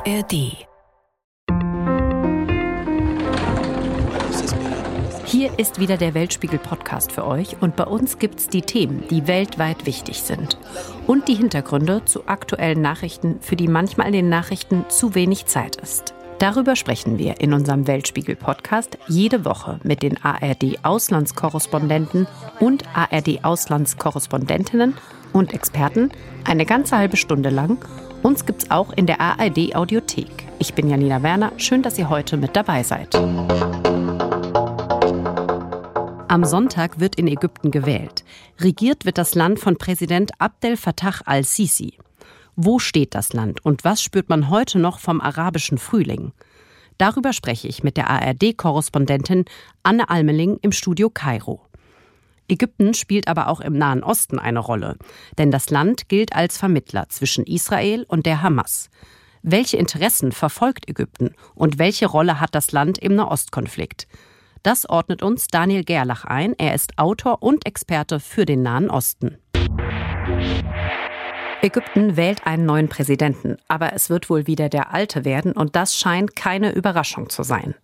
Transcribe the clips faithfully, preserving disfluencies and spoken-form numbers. A R D. Hier ist wieder der Weltspiegel-Podcast für euch und bei uns gibt's die Themen, die weltweit wichtig sind und die Hintergründe zu aktuellen Nachrichten, für die manchmal in den Nachrichten zu wenig Zeit ist. Darüber sprechen wir in unserem Weltspiegel-Podcast jede Woche mit den A R D-Auslandskorrespondenten und A R D-Auslandskorrespondentinnen und Experten eine ganze halbe Stunde lang. Uns gibt's auch in der A R D-Audiothek. Ich bin Janina Werner, schön, dass ihr heute mit dabei seid. Am Sonntag wird in Ägypten gewählt. Regiert wird das Land von Präsident Abdel Fattah al-Sisi. Wo steht das Land und was spürt man heute noch vom arabischen Frühling? Darüber spreche ich mit der A R D-Korrespondentin Anne Allmeling im Studio Kairo. Ägypten spielt aber auch im Nahen Osten eine Rolle, denn das Land gilt als Vermittler zwischen Israel und der Hamas. Welche Interessen verfolgt Ägypten und welche Rolle hat das Land im Nahostkonflikt? Das ordnet uns Daniel Gerlach ein. Er ist Autor und Experte für den Nahen Osten. Ägypten wählt einen neuen Präsidenten, aber es wird wohl wieder der alte werden und das scheint keine Überraschung zu sein.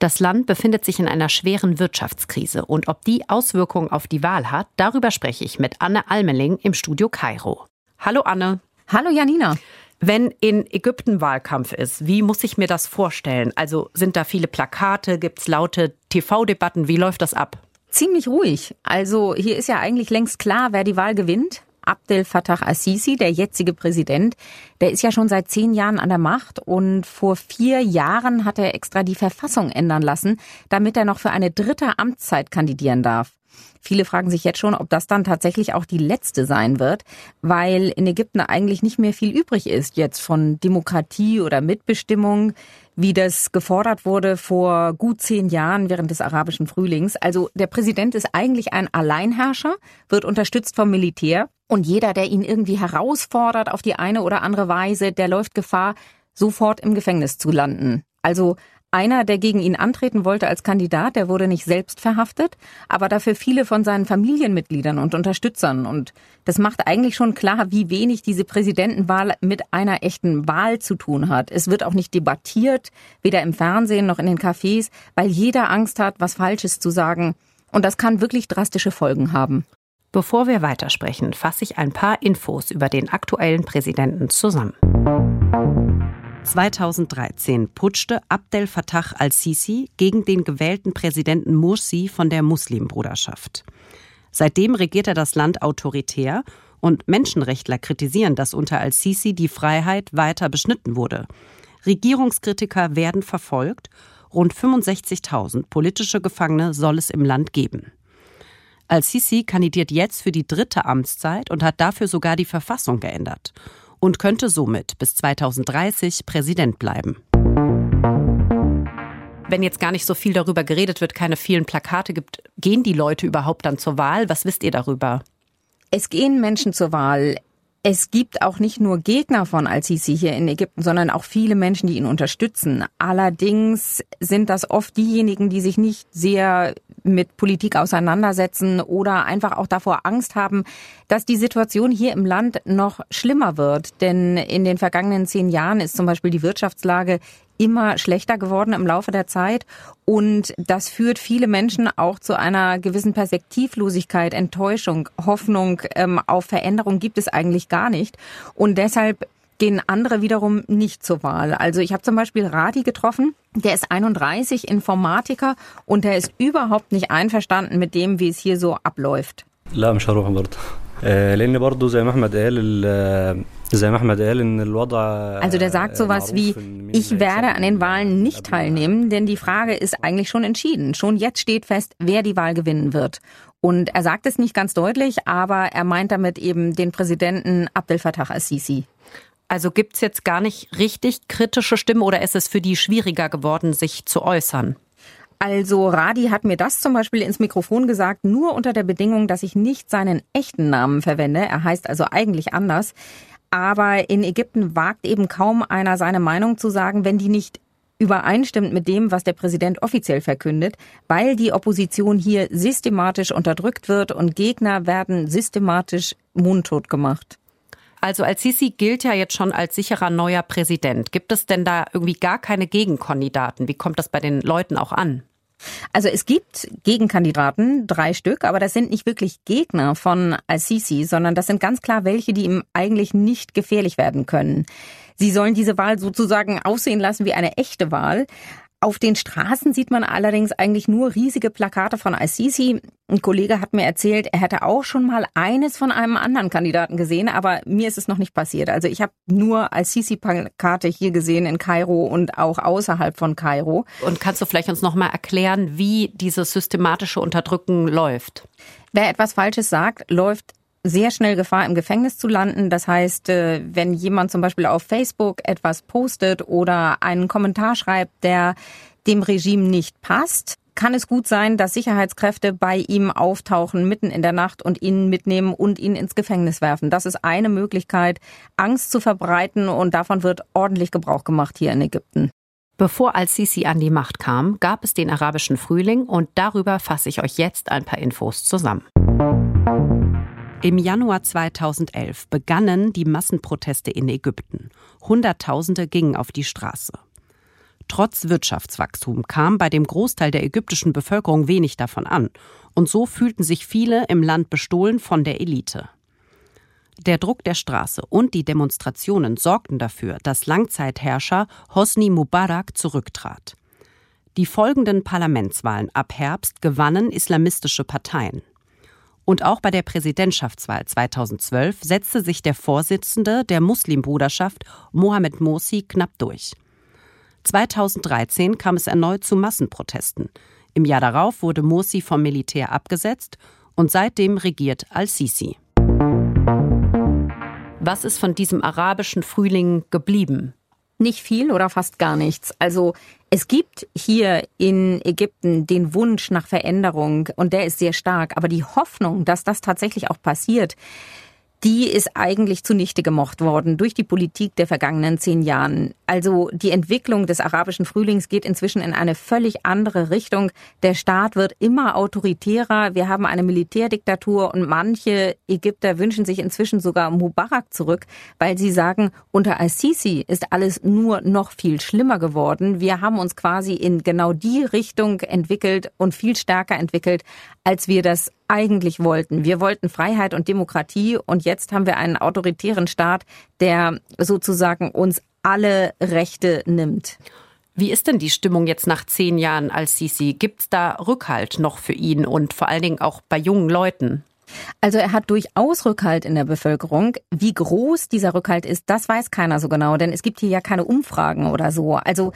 Das Land befindet sich in einer schweren Wirtschaftskrise und ob die Auswirkungen auf die Wahl hat, darüber spreche ich mit Anne Allmeling im Studio Kairo. Hallo Anne. Hallo Janina. Wenn in Ägypten Wahlkampf ist, wie muss ich mir das vorstellen? Also sind da viele Plakate, gibt's laute T V-Debatten, wie läuft das ab? Ziemlich ruhig. Also hier ist ja eigentlich längst klar, wer die Wahl gewinnt. Abdel Fattah al-Sisi, der jetzige Präsident, der ist ja schon seit zehn Jahren an der Macht und vor vier Jahren hat er extra die Verfassung ändern lassen, damit er noch für eine dritte Amtszeit kandidieren darf. Viele fragen sich jetzt schon, ob das dann tatsächlich auch die letzte sein wird, weil in Ägypten eigentlich nicht mehr viel übrig ist jetzt von Demokratie oder Mitbestimmung, wie das gefordert wurde vor gut zehn Jahren während des arabischen Frühlings. Also der Präsident ist eigentlich ein Alleinherrscher, wird unterstützt vom Militär und jeder, der ihn irgendwie herausfordert auf die eine oder andere Weise, der läuft Gefahr, sofort im Gefängnis zu landen. Also einer, der gegen ihn antreten wollte als Kandidat, der wurde nicht selbst verhaftet, aber dafür viele von seinen Familienmitgliedern und Unterstützern. Und das macht eigentlich schon klar, wie wenig diese Präsidentenwahl mit einer echten Wahl zu tun hat. Es wird auch nicht debattiert, weder im Fernsehen noch in den Cafés, weil jeder Angst hat, was Falsches zu sagen. Und das kann wirklich drastische Folgen haben. Bevor wir weitersprechen, fasse ich ein paar Infos über den aktuellen Präsidenten zusammen. zweitausenddreizehn putschte Abdel Fattah al-Sisi gegen den gewählten Präsidenten Morsi von der Muslimbruderschaft. Seitdem regiert er das Land autoritär und Menschenrechtler kritisieren, dass unter al-Sisi die Freiheit weiter beschnitten wurde. Regierungskritiker werden verfolgt. Rund fünfundsechzigtausend politische Gefangene soll es im Land geben. Al-Sisi kandidiert jetzt für die dritte Amtszeit und hat dafür sogar die Verfassung geändert und könnte somit bis zweitausenddreißig Präsident bleiben. Wenn jetzt gar nicht so viel darüber geredet wird, keine vielen Plakate gibt, gehen die Leute überhaupt dann zur Wahl? Was wisst ihr darüber? Es gehen Menschen zur Wahl. Es gibt auch nicht nur Gegner von al-Sisi hier in Ägypten, sondern auch viele Menschen, die ihn unterstützen. Allerdings sind das oft diejenigen, die sich nicht sehr mit Politik auseinandersetzen oder einfach auch davor Angst haben, dass die Situation hier im Land noch schlimmer wird. Denn in den vergangenen zehn Jahren ist zum Beispiel die Wirtschaftslage immer schlechter geworden im Laufe der Zeit. Und das führt viele Menschen auch zu einer gewissen Perspektivlosigkeit, Enttäuschung, Hoffnung ähm, auf Veränderung gibt es eigentlich gar nicht. Und deshalb gehen andere wiederum nicht zur Wahl. Also ich habe zum Beispiel Radi getroffen, der ist einunddreißig, Informatiker und der ist überhaupt nicht einverstanden mit dem, wie es hier so abläuft. لا مش هروح برضه لأن برضه زي ما أحمد قال زي ما أحمد قال إن الوضع Also der sagt sowas wie, ich werde an den Wahlen nicht teilnehmen, denn die Frage ist eigentlich schon entschieden. Schon jetzt steht fest, wer die Wahl gewinnen wird. Und er sagt es nicht ganz deutlich, aber er meint damit eben den Präsidenten Abdel Fattah al-Sisi. Also gibt es jetzt gar nicht richtig kritische Stimmen oder ist es für die schwieriger geworden, sich zu äußern? Also Radi hat mir das zum Beispiel ins Mikrofon gesagt, nur unter der Bedingung, dass ich nicht seinen echten Namen verwende. Er heißt also eigentlich anders. Aber in Ägypten wagt eben kaum einer seine Meinung zu sagen, wenn die nicht übereinstimmt mit dem, was der Präsident offiziell verkündet, weil die Opposition hier systematisch unterdrückt wird und Gegner werden systematisch mundtot gemacht. Also al-Sisi gilt ja jetzt schon als sicherer neuer Präsident. Gibt es denn da irgendwie gar keine Gegenkandidaten? Wie kommt das bei den Leuten auch an? Also es gibt Gegenkandidaten, drei Stück, aber das sind nicht wirklich Gegner von al-Sisi, sondern das sind ganz klar welche, die ihm eigentlich nicht gefährlich werden können. Sie sollen diese Wahl sozusagen aussehen lassen wie eine echte Wahl. Auf den Straßen sieht man allerdings eigentlich nur riesige Plakate von al-Sisi. Ein Kollege hat mir erzählt, er hätte auch schon mal eines von einem anderen Kandidaten gesehen, aber mir ist es noch nicht passiert. Also ich habe nur al-Sisi-Plakate hier gesehen in Kairo und auch außerhalb von Kairo. Und kannst du vielleicht uns noch mal erklären, wie dieses systematische Unterdrücken läuft? Wer etwas Falsches sagt, läuft sehr schnell Gefahr, im Gefängnis zu landen. Das heißt, wenn jemand zum Beispiel auf Facebook etwas postet oder einen Kommentar schreibt, der dem Regime nicht passt, kann es gut sein, dass Sicherheitskräfte bei ihm auftauchen mitten in der Nacht und ihn mitnehmen und ihn ins Gefängnis werfen. Das ist eine Möglichkeit, Angst zu verbreiten, und davon wird ordentlich Gebrauch gemacht hier in Ägypten. Bevor al-Sisi an die Macht kam, gab es den arabischen Frühling, und darüber fasse ich euch jetzt ein paar Infos zusammen. Im Januar zweitausendelf begannen die Massenproteste in Ägypten. Hunderttausende gingen auf die Straße. Trotz Wirtschaftswachstum kam bei dem Großteil der ägyptischen Bevölkerung wenig davon an. Und so fühlten sich viele im Land bestohlen von der Elite. Der Druck der Straße und die Demonstrationen sorgten dafür, dass Langzeitherrscher Hosni Mubarak zurücktrat. Die folgenden Parlamentswahlen ab Herbst gewannen islamistische Parteien. Und auch bei der Präsidentschaftswahl zweitausendzwölf setzte sich der Vorsitzende der Muslimbruderschaft, Mohammed Morsi, knapp durch. zweitausenddreizehn kam es erneut zu Massenprotesten. Im Jahr darauf wurde Morsi vom Militär abgesetzt, und seitdem regiert al-Sisi. Was ist von diesem arabischen Frühling geblieben? Nicht viel oder fast gar nichts. Also es gibt hier in Ägypten den Wunsch nach Veränderung, und der ist sehr stark. Aber die Hoffnung, dass das tatsächlich auch passiert, die ist eigentlich zunichte gemocht worden durch die Politik der vergangenen zehn Jahren. Also die Entwicklung des arabischen Frühlings geht inzwischen in eine völlig andere Richtung. Der Staat wird immer autoritärer. Wir haben eine Militärdiktatur, und manche Ägypter wünschen sich inzwischen sogar Mubarak zurück, weil sie sagen, unter al-Sisi ist alles nur noch viel schlimmer geworden. Wir haben uns quasi in genau die Richtung entwickelt und viel stärker entwickelt, als wir das eigentlich wollten. Wir wollten Freiheit und Demokratie, und jetzt haben wir einen autoritären Staat, der sozusagen uns alle Rechte nimmt. Wie ist denn die Stimmung jetzt nach zehn Jahren al-Sisi? Gibt es da Rückhalt noch für ihn und vor allen Dingen auch bei jungen Leuten? Also er hat durchaus Rückhalt in der Bevölkerung. Wie groß dieser Rückhalt ist, das weiß keiner so genau, denn es gibt hier ja keine Umfragen oder so. Also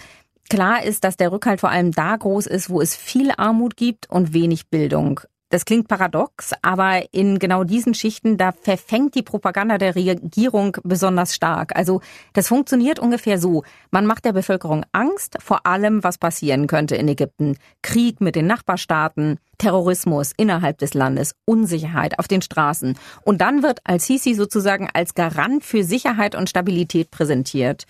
klar ist, dass der Rückhalt vor allem da groß ist, wo es viel Armut gibt und wenig Bildung. Das klingt paradox, aber in genau diesen Schichten, da verfängt die Propaganda der Regierung besonders stark. Also das funktioniert ungefähr so. Man macht der Bevölkerung Angst vor allem, was passieren könnte in Ägypten. Krieg mit den Nachbarstaaten, Terrorismus innerhalb des Landes, Unsicherheit auf den Straßen. Und dann wird al-Sisi sozusagen als Garant für Sicherheit und Stabilität präsentiert.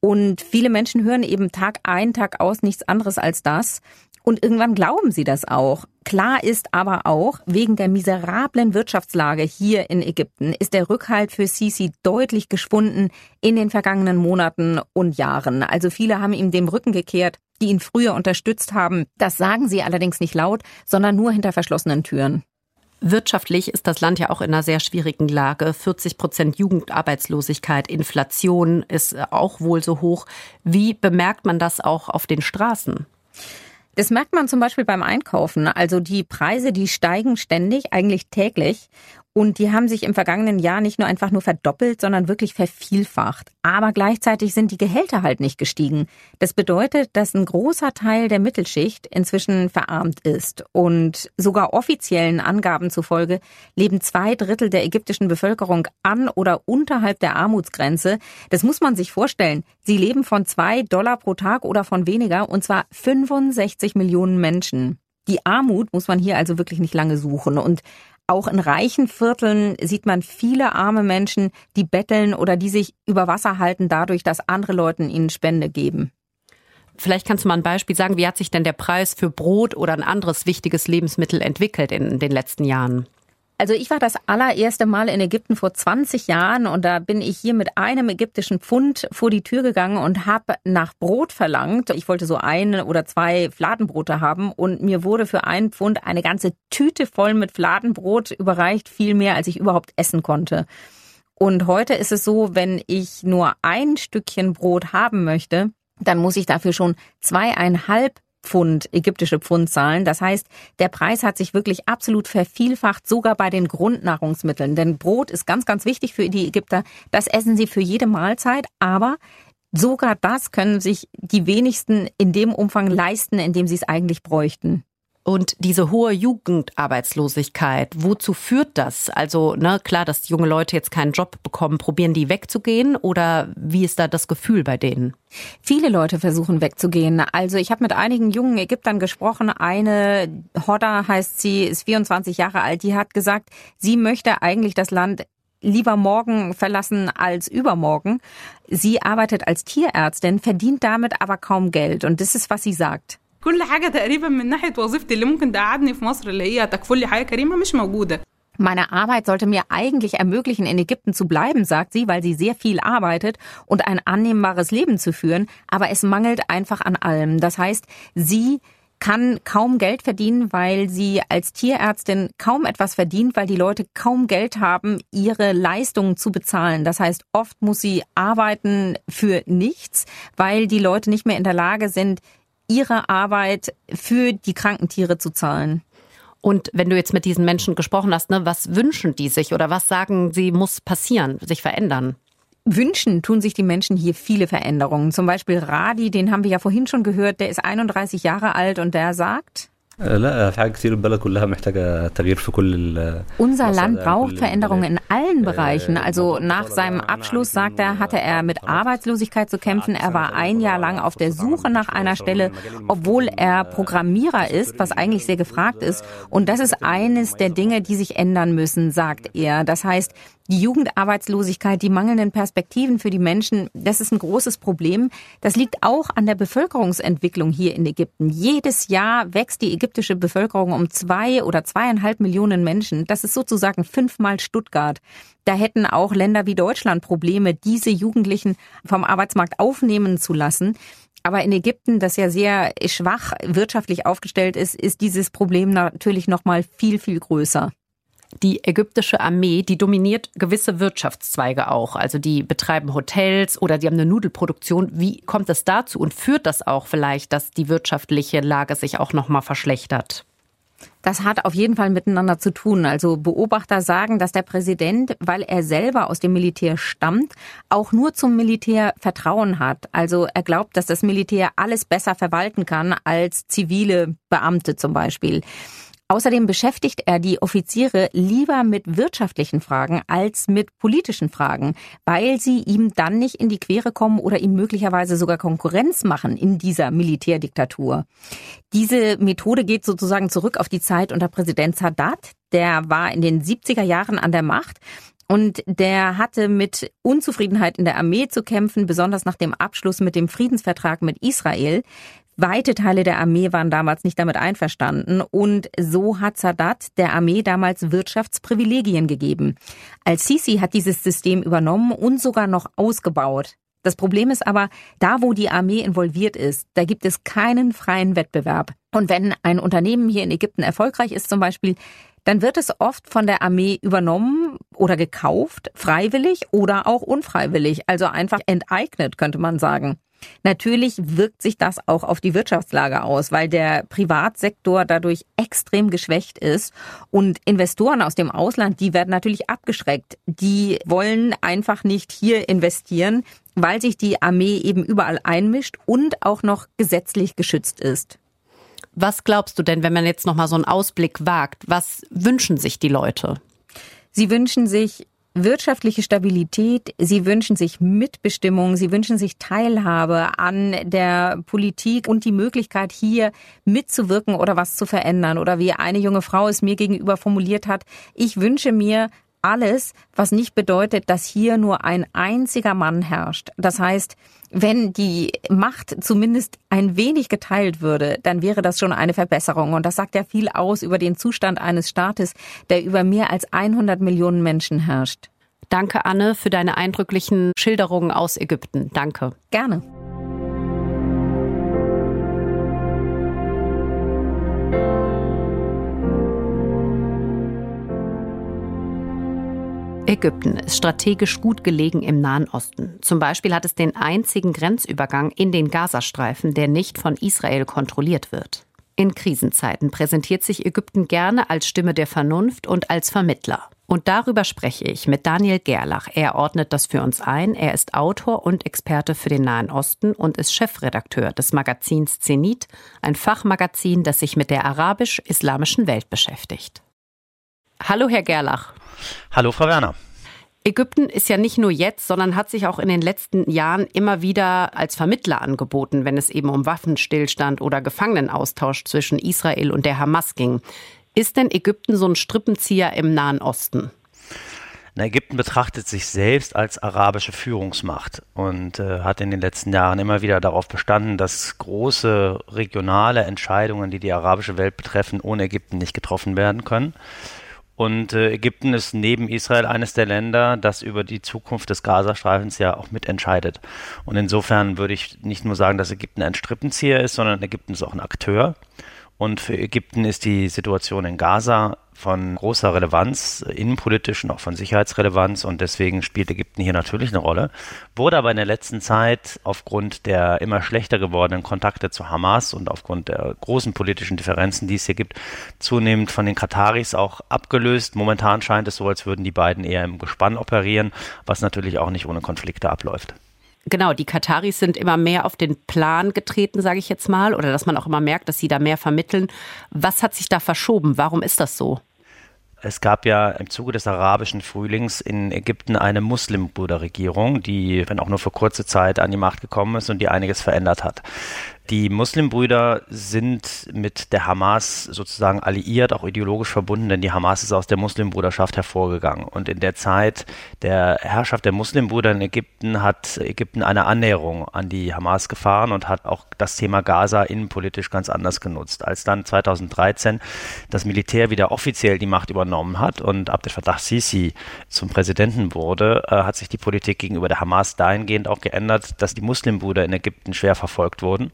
Und viele Menschen hören eben Tag ein, Tag aus nichts anderes als das. Und irgendwann glauben sie das auch. Klar ist aber auch, wegen der miserablen Wirtschaftslage hier in Ägypten ist der Rückhalt für Sisi deutlich geschwunden in den vergangenen Monaten und Jahren. Also viele haben ihm den Rücken gekehrt, die ihn früher unterstützt haben. Das sagen sie allerdings nicht laut, sondern nur hinter verschlossenen Türen. Wirtschaftlich ist das Land ja auch in einer sehr schwierigen Lage. vierzig Prozent Jugendarbeitslosigkeit, Inflation ist auch wohl so hoch. Wie bemerkt man das auch auf den Straßen? Das merkt man zum Beispiel beim Einkaufen. Also die Preise, die steigen ständig, eigentlich täglich. Und die haben sich im vergangenen Jahr nicht nur einfach nur verdoppelt, sondern wirklich vervielfacht. Aber gleichzeitig sind die Gehälter halt nicht gestiegen. Das bedeutet, dass ein großer Teil der Mittelschicht inzwischen verarmt ist. Und sogar offiziellen Angaben zufolge leben zwei Drittel der ägyptischen Bevölkerung an oder unterhalb der Armutsgrenze. Das muss man sich vorstellen. Sie leben von zwei Dollar pro Tag oder von weniger, und zwar fünfundsechzig Millionen Menschen. Die Armut muss man hier also wirklich nicht lange suchen. Und auch in reichen Vierteln sieht man viele arme Menschen, die betteln oder die sich über Wasser halten dadurch, dass andere Leute ihnen Spende geben. Vielleicht kannst du mal ein Beispiel sagen, wie hat sich denn der Preis für Brot oder ein anderes wichtiges Lebensmittel entwickelt in den letzten Jahren? Also ich war das allererste Mal in Ägypten vor zwanzig Jahren und da bin ich hier mit einem ägyptischen Pfund vor die Tür gegangen und habe nach Brot verlangt. Ich wollte so ein oder zwei Fladenbrote haben und mir wurde für einen Pfund eine ganze Tüte voll mit Fladenbrot überreicht, viel mehr als ich überhaupt essen konnte. Und heute ist es so, wenn ich nur ein Stückchen Brot haben möchte, dann muss ich dafür schon zweieinhalb Pfund, ägyptische Pfund zahlen. Das heißt, der Preis hat sich wirklich absolut vervielfacht, sogar bei den Grundnahrungsmitteln. Denn Brot ist ganz, ganz wichtig für die Ägypter. Das essen sie für jede Mahlzeit, aber sogar das können sich die wenigsten in dem Umfang leisten, in dem sie es eigentlich bräuchten. Und diese hohe Jugendarbeitslosigkeit, wozu führt das? Also ne, klar, dass junge Leute jetzt keinen Job bekommen, probieren die wegzugehen oder wie ist da das Gefühl bei denen? Viele Leute versuchen wegzugehen. Also ich habe mit einigen jungen Ägyptern gesprochen. Eine Hodda heißt sie, ist vierundzwanzig Jahre alt, die hat gesagt, sie möchte eigentlich das Land lieber morgen verlassen als übermorgen. Sie arbeitet als Tierärztin, verdient damit aber kaum Geld und das ist, was sie sagt. Meine Arbeit sollte mir eigentlich ermöglichen, in Ägypten zu bleiben, sagt sie, weil sie sehr viel arbeitet und ein annehmbares Leben zu führen. Aber es mangelt einfach an allem. Das heißt, sie kann kaum Geld verdienen, weil sie als Tierärztin kaum etwas verdient, weil die Leute kaum Geld haben, ihre Leistungen zu bezahlen. Das heißt, oft muss sie arbeiten für nichts, weil die Leute nicht mehr in der Lage sind, ihre Arbeit für die Krankentiere zu zahlen. Und wenn du jetzt mit diesen Menschen gesprochen hast, ne, was wünschen die sich oder was sagen sie, muss passieren, sich verändern? Wünschen tun sich die Menschen hier viele Veränderungen. Zum Beispiel Radi, den haben wir ja vorhin schon gehört, der ist einunddreißig Jahre alt und der sagt: Unser Land braucht Veränderungen in allen Bereichen. Also nach seinem Abschluss, sagt er, hatte er mit Arbeitslosigkeit zu kämpfen. Er war ein Jahr lang auf der Suche nach einer Stelle, obwohl er Programmierer ist, was eigentlich sehr gefragt ist. Und das ist eines der Dinge, die sich ändern müssen, sagt er. Das heißt, die Jugendarbeitslosigkeit, die mangelnden Perspektiven für die Menschen, das ist ein großes Problem. Das liegt auch an der Bevölkerungsentwicklung hier in Ägypten. Jedes Jahr wächst die ägyptische Bevölkerung um zwei oder zweieinhalb Millionen Menschen. Das ist sozusagen fünfmal Stuttgart. Da hätten auch Länder wie Deutschland Probleme, diese Jugendlichen vom Arbeitsmarkt aufnehmen zu lassen. Aber in Ägypten, das ja sehr schwach wirtschaftlich aufgestellt ist, ist dieses Problem natürlich noch mal viel, viel größer. Die ägyptische Armee, die dominiert gewisse Wirtschaftszweige auch. Also die betreiben Hotels oder die haben eine Nudelproduktion. Wie kommt es dazu und führt das auch vielleicht, dass die wirtschaftliche Lage sich auch noch mal verschlechtert? Das hat auf jeden Fall miteinander zu tun. Also Beobachter sagen, dass der Präsident, weil er selber aus dem Militär stammt, auch nur zum Militär Vertrauen hat. Also er glaubt, dass das Militär alles besser verwalten kann als zivile Beamte zum Beispiel. Außerdem beschäftigt er die Offiziere lieber mit wirtschaftlichen Fragen als mit politischen Fragen, weil sie ihm dann nicht in die Quere kommen oder ihm möglicherweise sogar Konkurrenz machen in dieser Militärdiktatur. Diese Methode geht sozusagen zurück auf die Zeit unter Präsident Sadat. Der war in den siebziger Jahren an der Macht. Und der hatte mit Unzufriedenheit in der Armee zu kämpfen, besonders nach dem Abschluss mit dem Friedensvertrag mit Israel. Weite Teile der Armee waren damals nicht damit einverstanden und so hat Sadat der Armee damals Wirtschaftsprivilegien gegeben. Al-Sisi hat dieses System übernommen und sogar noch ausgebaut. Das Problem ist aber, da wo die Armee involviert ist, da gibt es keinen freien Wettbewerb. Und wenn ein Unternehmen hier in Ägypten erfolgreich ist zum Beispiel, dann wird es oft von der Armee übernommen oder gekauft, freiwillig oder auch unfreiwillig, also einfach enteignet, könnte man sagen. Natürlich wirkt sich das auch auf die Wirtschaftslage aus, weil der Privatsektor dadurch extrem geschwächt ist und Investoren aus dem Ausland, die werden natürlich abgeschreckt. Die wollen einfach nicht hier investieren, weil sich die Armee eben überall einmischt und auch noch gesetzlich geschützt ist. Was glaubst du denn, wenn man jetzt nochmal so einen Ausblick wagt, was wünschen sich die Leute? Sie wünschen sich wirtschaftliche Stabilität, sie wünschen sich Mitbestimmung, sie wünschen sich Teilhabe an der Politik und die Möglichkeit, hier mitzuwirken oder was zu verändern. Oder wie eine junge Frau es mir gegenüber formuliert hat, ich wünsche mir alles, was nicht bedeutet, dass hier nur ein einziger Mann herrscht. Das heißt, wenn die Macht zumindest ein wenig geteilt würde, dann wäre das schon eine Verbesserung. Und das sagt ja viel aus über den Zustand eines Staates, der über mehr als hundert Millionen Menschen herrscht. Danke, Anne, für deine eindrücklichen Schilderungen aus Ägypten. Danke. Gerne. Ägypten ist strategisch gut gelegen im Nahen Osten. Zum Beispiel hat es den einzigen Grenzübergang in den Gazastreifen, der nicht von Israel kontrolliert wird. In Krisenzeiten präsentiert sich Ägypten gerne als Stimme der Vernunft und als Vermittler. Und darüber spreche ich mit Daniel Gerlach. Er ordnet das für uns ein. Er ist Autor und Experte für den Nahen Osten und ist Chefredakteur des Magazins Zenith, ein Fachmagazin, das sich mit der arabisch-islamischen Welt beschäftigt. Hallo, Herr Gerlach. Hallo, Frau Werner. Ägypten ist ja nicht nur jetzt, sondern hat sich auch in den letzten Jahren immer wieder als Vermittler angeboten, wenn es eben um Waffenstillstand oder Gefangenenaustausch zwischen Israel und der Hamas ging. Ist denn Ägypten so ein Strippenzieher im Nahen Osten? Na, Ägypten betrachtet sich selbst als arabische Führungsmacht und äh, hat in den letzten Jahren immer wieder darauf bestanden, dass große regionale Entscheidungen, die die arabische Welt betreffen, ohne Ägypten nicht getroffen werden können. Und Ägypten ist neben Israel eines der Länder, das über die Zukunft des Gazastreifens ja auch mitentscheidet. Und insofern würde ich nicht nur sagen, dass Ägypten ein Strippenzieher ist, sondern Ägypten ist auch ein Akteur. Und für Ägypten ist die Situation in Gaza von großer Relevanz, innenpolitisch und auch von Sicherheitsrelevanz. Und deswegen spielt Ägypten hier natürlich eine Rolle. Wurde aber in der letzten Zeit aufgrund der immer schlechter gewordenen Kontakte zu Hamas und aufgrund der großen politischen Differenzen, die es hier gibt, zunehmend von den Kataris auch abgelöst. Momentan scheint es so, als würden die beiden eher im Gespann operieren, was natürlich auch nicht ohne Konflikte abläuft. Genau, die Kataris sind immer mehr auf den Plan getreten, sage ich jetzt mal, oder dass man auch immer merkt, dass sie da mehr vermitteln. Was hat sich da verschoben? Warum ist das so? Es gab ja im Zuge des arabischen Frühlings in Ägypten eine Muslimbruderregierung, die, wenn auch nur für kurze Zeit, an die Macht gekommen ist und die einiges verändert hat. Die Muslimbrüder sind mit der Hamas sozusagen alliiert, auch ideologisch verbunden, denn die Hamas ist aus der Muslimbruderschaft hervorgegangen. Und in der Zeit der Herrschaft der Muslimbrüder in Ägypten hat Ägypten eine Annäherung an die Hamas gefahren und hat auch das Thema Gaza innenpolitisch ganz anders genutzt. Als dann zweitausenddreizehn das Militär wieder offiziell die Macht übernommen hat und Abdel Fattah al-Sisi zum Präsidenten wurde, hat sich die Politik gegenüber der Hamas dahingehend auch geändert, dass die Muslimbrüder in Ägypten schwer verfolgt wurden.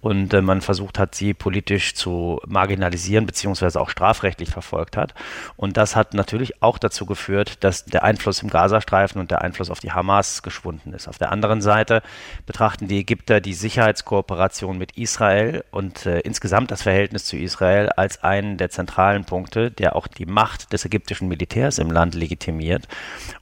Und äh, man versucht hat, sie politisch zu marginalisieren, beziehungsweise auch strafrechtlich verfolgt hat. Und das hat natürlich auch dazu geführt, dass der Einfluss im Gazastreifen und der Einfluss auf die Hamas geschwunden ist. Auf der anderen Seite betrachten die Ägypter die Sicherheitskooperation mit Israel und äh, insgesamt das Verhältnis zu Israel als einen der zentralen Punkte, der auch die Macht des ägyptischen Militärs im Land legitimiert.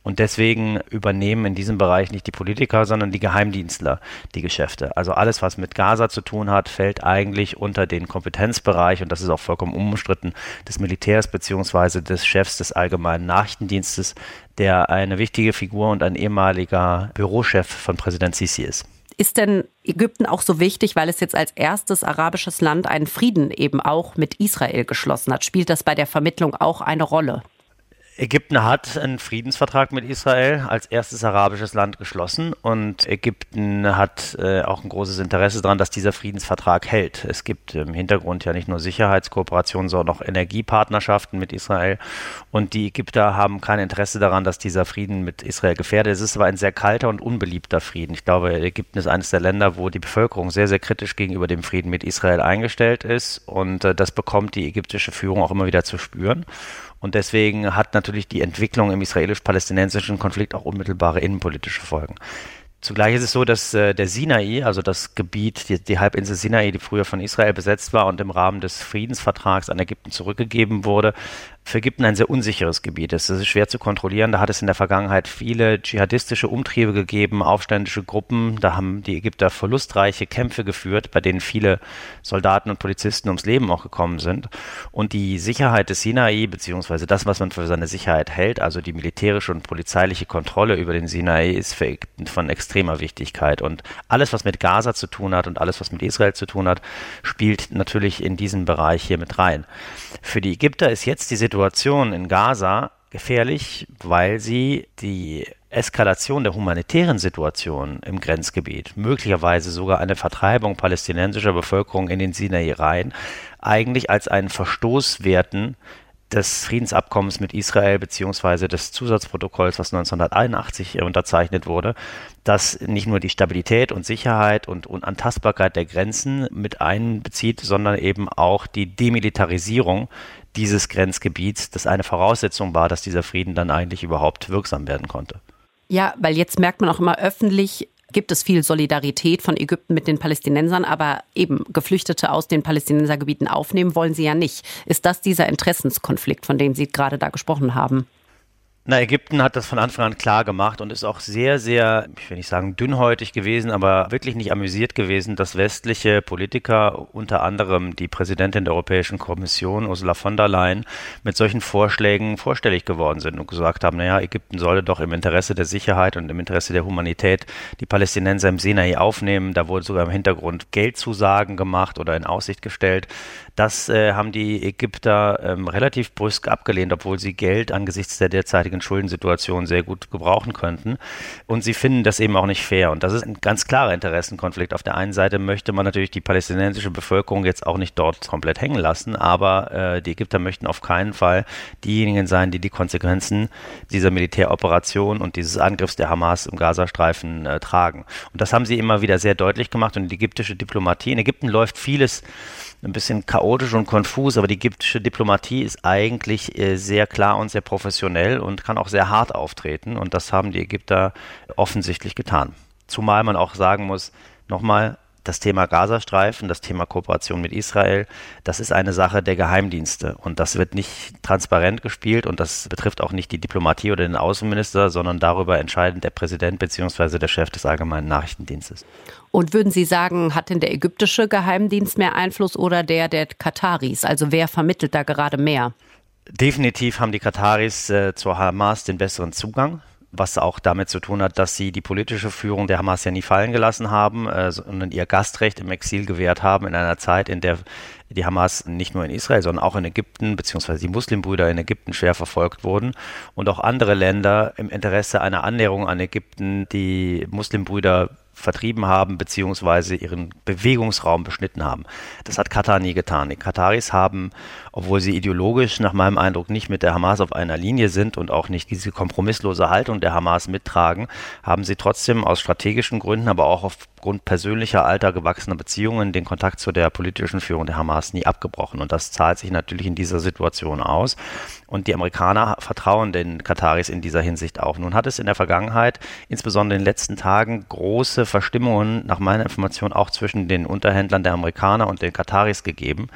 Und deswegen übernehmen in diesem Bereich nicht die Politiker, sondern die Geheimdienstler die Geschäfte. Also alles, was mit Gaza zu zu tun hat, fällt eigentlich unter den Kompetenzbereich, und das ist auch vollkommen unumstritten, des Militärs bzw. des Chefs des Allgemeinen Nachrichtendienstes, der eine wichtige Figur und ein ehemaliger Bürochef von Präsident Sisi ist. Ist denn Ägypten auch so wichtig, weil es jetzt als erstes arabisches Land einen Frieden eben auch mit Israel geschlossen hat? Spielt das bei der Vermittlung auch eine Rolle? Ägypten hat einen Friedensvertrag mit Israel als erstes arabisches Land geschlossen, und Ägypten hat äh, auch ein großes Interesse daran, dass dieser Friedensvertrag hält. Es gibt im Hintergrund ja nicht nur Sicherheitskooperationen, sondern auch Energiepartnerschaften mit Israel, und die Ägypter haben kein Interesse daran, dass dieser Frieden mit Israel gefährdet ist. Es ist aber ein sehr kalter und unbeliebter Frieden. Ich glaube, Ägypten ist eines der Länder, wo die Bevölkerung sehr, sehr kritisch gegenüber dem Frieden mit Israel eingestellt ist, und äh, das bekommt die ägyptische Führung auch immer wieder zu spüren. Und deswegen hat natürlich die Entwicklung im israelisch-palästinensischen Konflikt auch unmittelbare innenpolitische Folgen. Zugleich ist es so, dass äh, der Sinai, also das Gebiet, die, die Halbinsel Sinai, die früher von Israel besetzt war und im Rahmen des Friedensvertrags an Ägypten zurückgegeben wurde, für Ägypten ein sehr unsicheres Gebiet ist. Das ist schwer zu kontrollieren. Da hat es in der Vergangenheit viele dschihadistische Umtriebe gegeben, aufständische Gruppen. Da haben die Ägypter verlustreiche Kämpfe geführt, bei denen viele Soldaten und Polizisten ums Leben auch gekommen sind. Und die Sicherheit des Sinai, beziehungsweise das, was man für seine Sicherheit hält, also die militärische und polizeiliche Kontrolle über den Sinai, ist für Ägypten von extrem extremer Wichtigkeit, und alles, was mit Gaza zu tun hat und alles, was mit Israel zu tun hat, spielt natürlich in diesen Bereich hier mit rein. Für die Ägypter ist jetzt die Situation in Gaza gefährlich, weil sie die Eskalation der humanitären Situation im Grenzgebiet, möglicherweise sogar eine Vertreibung palästinensischer Bevölkerung in den Sinai rein, eigentlich als einen Verstoß werten des Friedensabkommens mit Israel beziehungsweise des Zusatzprotokolls, was neunzehnhunderteinundachtzig unterzeichnet wurde, das nicht nur die Stabilität und Sicherheit und Unantastbarkeit der Grenzen mit einbezieht, sondern eben auch die Demilitarisierung dieses Grenzgebiets, das eine Voraussetzung war, dass dieser Frieden dann eigentlich überhaupt wirksam werden konnte. Ja, weil jetzt merkt man auch immer öffentlich, gibt es viel Solidarität von Ägypten mit den Palästinensern, aber eben Geflüchtete aus den Palästinensergebieten aufnehmen wollen sie ja nicht. Ist das dieser Interessenskonflikt, von dem Sie gerade da gesprochen haben? Na, Ägypten hat das von Anfang an klar gemacht und ist auch sehr, sehr, ich will nicht sagen dünnhäutig gewesen, aber wirklich nicht amüsiert gewesen, dass westliche Politiker, unter anderem die Präsidentin der Europäischen Kommission, Ursula von der Leyen, mit solchen Vorschlägen vorstellig geworden sind und gesagt haben, naja, Ägypten solle doch im Interesse der Sicherheit und im Interesse der Humanität die Palästinenser im Sinai aufnehmen. Da wurde sogar im Hintergrund Geldzusagen gemacht oder in Aussicht gestellt. Das äh, haben die Ägypter ähm, relativ brüsk abgelehnt, obwohl sie Geld angesichts der derzeitigen Schuldensituation sehr gut gebrauchen könnten. Und sie finden das eben auch nicht fair. Und das ist ein ganz klarer Interessenkonflikt. Auf der einen Seite möchte man natürlich die palästinensische Bevölkerung jetzt auch nicht dort komplett hängen lassen, aber äh, die Ägypter möchten auf keinen Fall diejenigen sein, die die Konsequenzen dieser Militäroperation und dieses Angriffs der Hamas im Gazastreifen äh, tragen. Und das haben sie immer wieder sehr deutlich gemacht. Und die ägyptische Diplomatie, in Ägypten läuft vieles ein bisschen chaotisch und konfus, aber die ägyptische Diplomatie ist eigentlich äh, sehr klar und sehr professionell und kann auch sehr hart auftreten und das haben die Ägypter offensichtlich getan. Zumal man auch sagen muss, nochmal, das Thema Gazastreifen, das Thema Kooperation mit Israel, das ist eine Sache der Geheimdienste und das wird nicht transparent gespielt und das betrifft auch nicht die Diplomatie oder den Außenminister, sondern darüber entscheidend der Präsident bzw. der Chef des Allgemeinen Nachrichtendienstes. Und würden Sie sagen, hat denn der ägyptische Geheimdienst mehr Einfluss oder der der Kataris? Also wer vermittelt da gerade mehr? Definitiv haben die Kataris äh, zur Hamas den besseren Zugang, was auch damit zu tun hat, dass sie die politische Führung der Hamas ja nie fallen gelassen haben, äh, sondern ihr Gastrecht im Exil gewährt haben in einer Zeit, in der die Hamas nicht nur in Israel, sondern auch in Ägypten beziehungsweise die Muslimbrüder in Ägypten schwer verfolgt wurden und auch andere Länder im Interesse einer Annäherung an Ägypten die Muslimbrüder vertrieben haben beziehungsweise ihren Bewegungsraum beschnitten haben. Das hat Katar nie getan. Die Kataris haben, obwohl sie ideologisch nach meinem Eindruck nicht mit der Hamas auf einer Linie sind und auch nicht diese kompromisslose Haltung der Hamas mittragen, haben sie trotzdem aus strategischen Gründen, aber auch aufgrund persönlicher alter gewachsener Beziehungen den Kontakt zu der politischen Führung der Hamas nie abgebrochen. Und das zahlt sich natürlich in dieser Situation aus. Und die Amerikaner vertrauen den Kataris in dieser Hinsicht auch. Nun hat es in der Vergangenheit, insbesondere in den letzten Tagen, große Verstimmungen nach meiner Information auch zwischen den Unterhändlern der Amerikaner und den Kataris gegeben,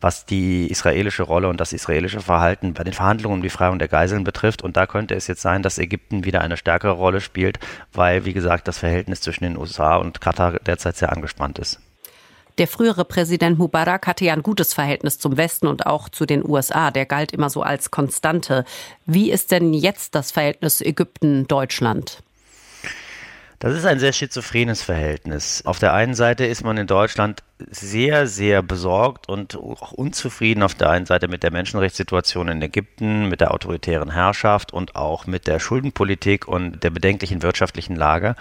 was die israelische Rolle und das israelische Verhalten bei den Verhandlungen um die Freiung der Geiseln betrifft. Und da könnte es jetzt sein, dass Ägypten wieder eine stärkere Rolle spielt, weil, wie gesagt, das Verhältnis zwischen den U S A und Katar derzeit sehr angespannt ist. Der frühere Präsident Mubarak hatte ja ein gutes Verhältnis zum Westen und auch zu den U S A. Der galt immer so als Konstante. Wie ist denn jetzt das Verhältnis Ägypten-Deutschland? Das ist ein sehr schizophrenes Verhältnis. Auf der einen Seite ist man in Deutschland sehr, sehr besorgt und auch unzufrieden auf der einen Seite mit der Menschenrechtssituation in Ägypten, mit der autoritären Herrschaft und auch mit der Schuldenpolitik und der bedenklichen wirtschaftlichen Lage.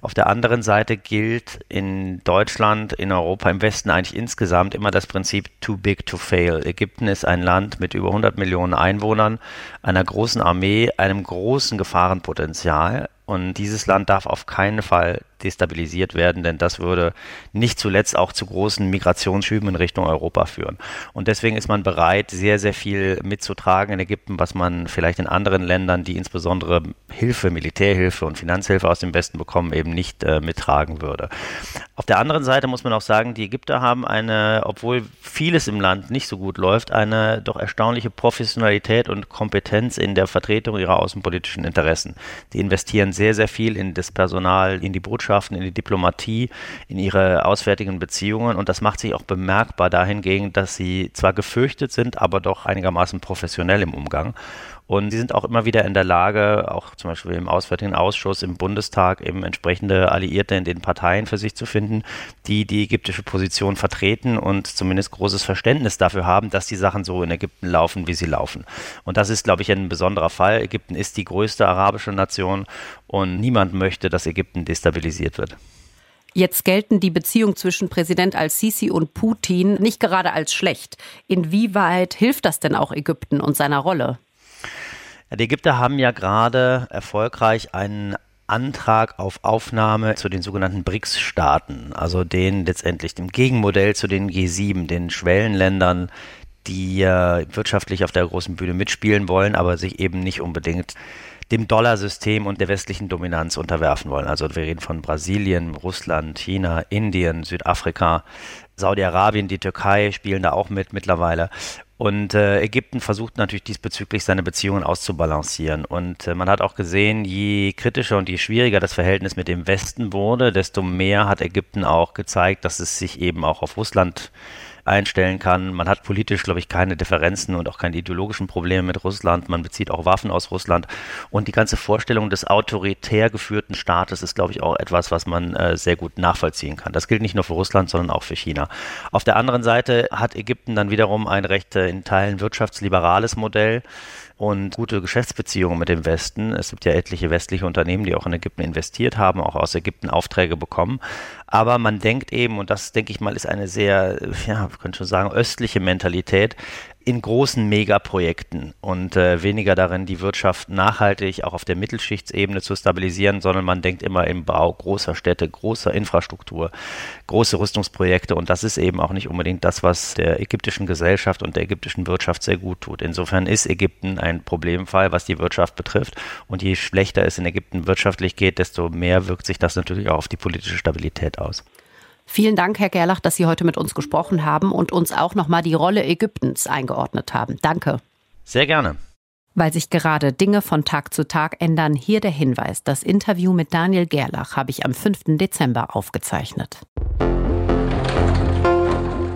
Auf der anderen Seite gilt in Deutschland, in Europa, im Westen eigentlich insgesamt immer das Prinzip too big to fail. Ägypten ist ein Land mit über hundert Millionen Einwohnern, einer großen Armee, einem großen Gefahrenpotenzial. Und dieses Land darf auf keinen Fall destabilisiert werden, denn das würde nicht zuletzt auch zu großen Migrationsschüben in Richtung Europa führen. Und deswegen ist man bereit, sehr, sehr viel mitzutragen in Ägypten, was man vielleicht in anderen Ländern, die insbesondere Hilfe, Militärhilfe und Finanzhilfe aus dem Westen bekommen, eben nicht äh, mittragen würde. Auf der anderen Seite muss man auch sagen, die Ägypter haben eine, obwohl vieles im Land nicht so gut läuft, eine doch erstaunliche Professionalität und Kompetenz in der Vertretung ihrer außenpolitischen Interessen. Die investieren sehr, sehr viel in das Personal, in die Botschaft, in die Diplomatie, in ihre auswärtigen Beziehungen und das macht sich auch bemerkbar dahingegen, dass sie zwar gefürchtet sind, aber doch einigermaßen professionell im Umgang Und sie sind auch immer wieder in der Lage, auch zum Beispiel im Auswärtigen Ausschuss, im Bundestag, eben entsprechende Alliierte in den Parteien für sich zu finden, die die ägyptische Position vertreten und zumindest großes Verständnis dafür haben, dass die Sachen so in Ägypten laufen, wie sie laufen. Und das ist, glaube ich, ein besonderer Fall. Ägypten ist die größte arabische Nation und niemand möchte, dass Ägypten destabilisiert wird. Jetzt gelten die Beziehungen zwischen Präsident al-Sisi und Putin nicht gerade als schlecht. Inwieweit hilft das denn auch Ägypten und seiner Rolle? Die Ägypter haben ja gerade erfolgreich einen Antrag auf Aufnahme zu den sogenannten BRICS-Staaten, also den letztendlich dem Gegenmodell zu den G sieben, den Schwellenländern, die wirtschaftlich auf der großen Bühne mitspielen wollen, aber sich eben nicht unbedingt dem Dollarsystem und der westlichen Dominanz unterwerfen wollen. Also wir reden von Brasilien, Russland, China, Indien, Südafrika, Saudi-Arabien, die Türkei spielen da auch mit mittlerweile. Und äh, Ägypten versucht natürlich diesbezüglich seine Beziehungen auszubalancieren. Und äh, man hat auch gesehen, je kritischer und je schwieriger das Verhältnis mit dem Westen wurde, desto mehr hat Ägypten auch gezeigt, dass es sich eben auch auf Russland einstellen kann. Man hat politisch, glaube ich, keine Differenzen und auch keine ideologischen Probleme mit Russland. Man bezieht auch Waffen aus Russland. Und die ganze Vorstellung des autoritär geführten Staates ist, glaube ich, auch etwas, was man äh, sehr gut nachvollziehen kann. Das gilt nicht nur für Russland, sondern auch für China. Auf der anderen Seite hat Ägypten dann wiederum ein recht äh, in Teilen wirtschaftsliberales Modell und gute Geschäftsbeziehungen mit dem Westen. Es gibt ja etliche westliche Unternehmen, die auch in Ägypten investiert haben, auch aus Ägypten Aufträge bekommen. Aber man denkt eben, und das, denke ich mal, ist eine sehr, ja, ich könnte schon sagen, östliche Mentalität, in großen Megaprojekten und äh, weniger darin, die Wirtschaft nachhaltig auch auf der Mittelschichtsebene zu stabilisieren, sondern man denkt immer im Bau großer Städte, großer Infrastruktur, große Rüstungsprojekte, und das ist eben auch nicht unbedingt das, was der ägyptischen Gesellschaft und der ägyptischen Wirtschaft sehr gut tut. Insofern ist Ägypten ein Problemfall, was die Wirtschaft betrifft, und je schlechter es in Ägypten wirtschaftlich geht, desto mehr wirkt sich das natürlich auch auf die politische Stabilität aus. Vielen Dank, Herr Gerlach, dass Sie heute mit uns gesprochen haben und uns auch nochmal die Rolle Ägyptens eingeordnet haben. Danke. Sehr gerne. Weil sich gerade Dinge von Tag zu Tag ändern, hier der Hinweis: Das Interview mit Daniel Gerlach habe ich am fünften Dezember aufgezeichnet.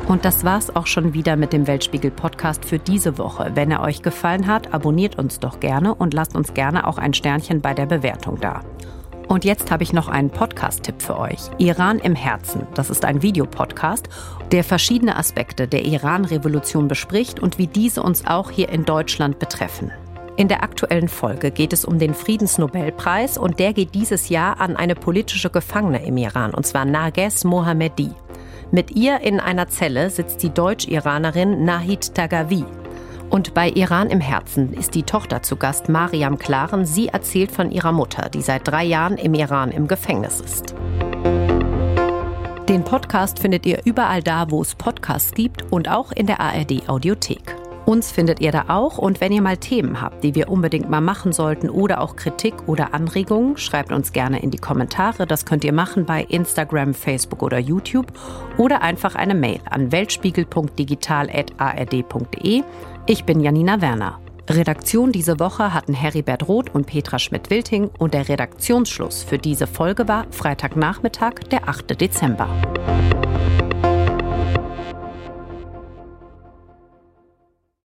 Und das war's auch schon wieder mit dem Weltspiegel-Podcast für diese Woche. Wenn er euch gefallen hat, abonniert uns doch gerne und lasst uns gerne auch ein Sternchen bei der Bewertung da. Und jetzt habe ich noch einen Podcast-Tipp für euch. Iran im Herzen. Das ist ein Videopodcast, der verschiedene Aspekte der Iran-Revolution bespricht und wie diese uns auch hier in Deutschland betreffen. In der aktuellen Folge geht es um den Friedensnobelpreis, und der geht dieses Jahr an eine politische Gefangene im Iran, und zwar Narges Mohammadi. Mit ihr in einer Zelle sitzt die Deutsch-Iranerin Nahid Taghavi. Und bei Iran im Herzen ist die Tochter zu Gast, Mariam Klaren. Sie erzählt von ihrer Mutter, die seit drei Jahren im Iran im Gefängnis ist. Den Podcast findet ihr überall da, wo es Podcasts gibt, und auch in der A R D Audiothek. Uns findet ihr da auch, und wenn ihr mal Themen habt, die wir unbedingt mal machen sollten, oder auch Kritik oder Anregungen, schreibt uns gerne in die Kommentare. Das könnt ihr machen bei Instagram, Facebook oder YouTube, oder einfach eine Mail an weltspiegel punkt digital at a r d punkt de. Ich bin Janina Werner. Redaktion diese Woche hatten Heribert Roth und Petra Schmitt-Wilting, und der Redaktionsschluss für diese Folge war Freitagnachmittag, der achte Dezember.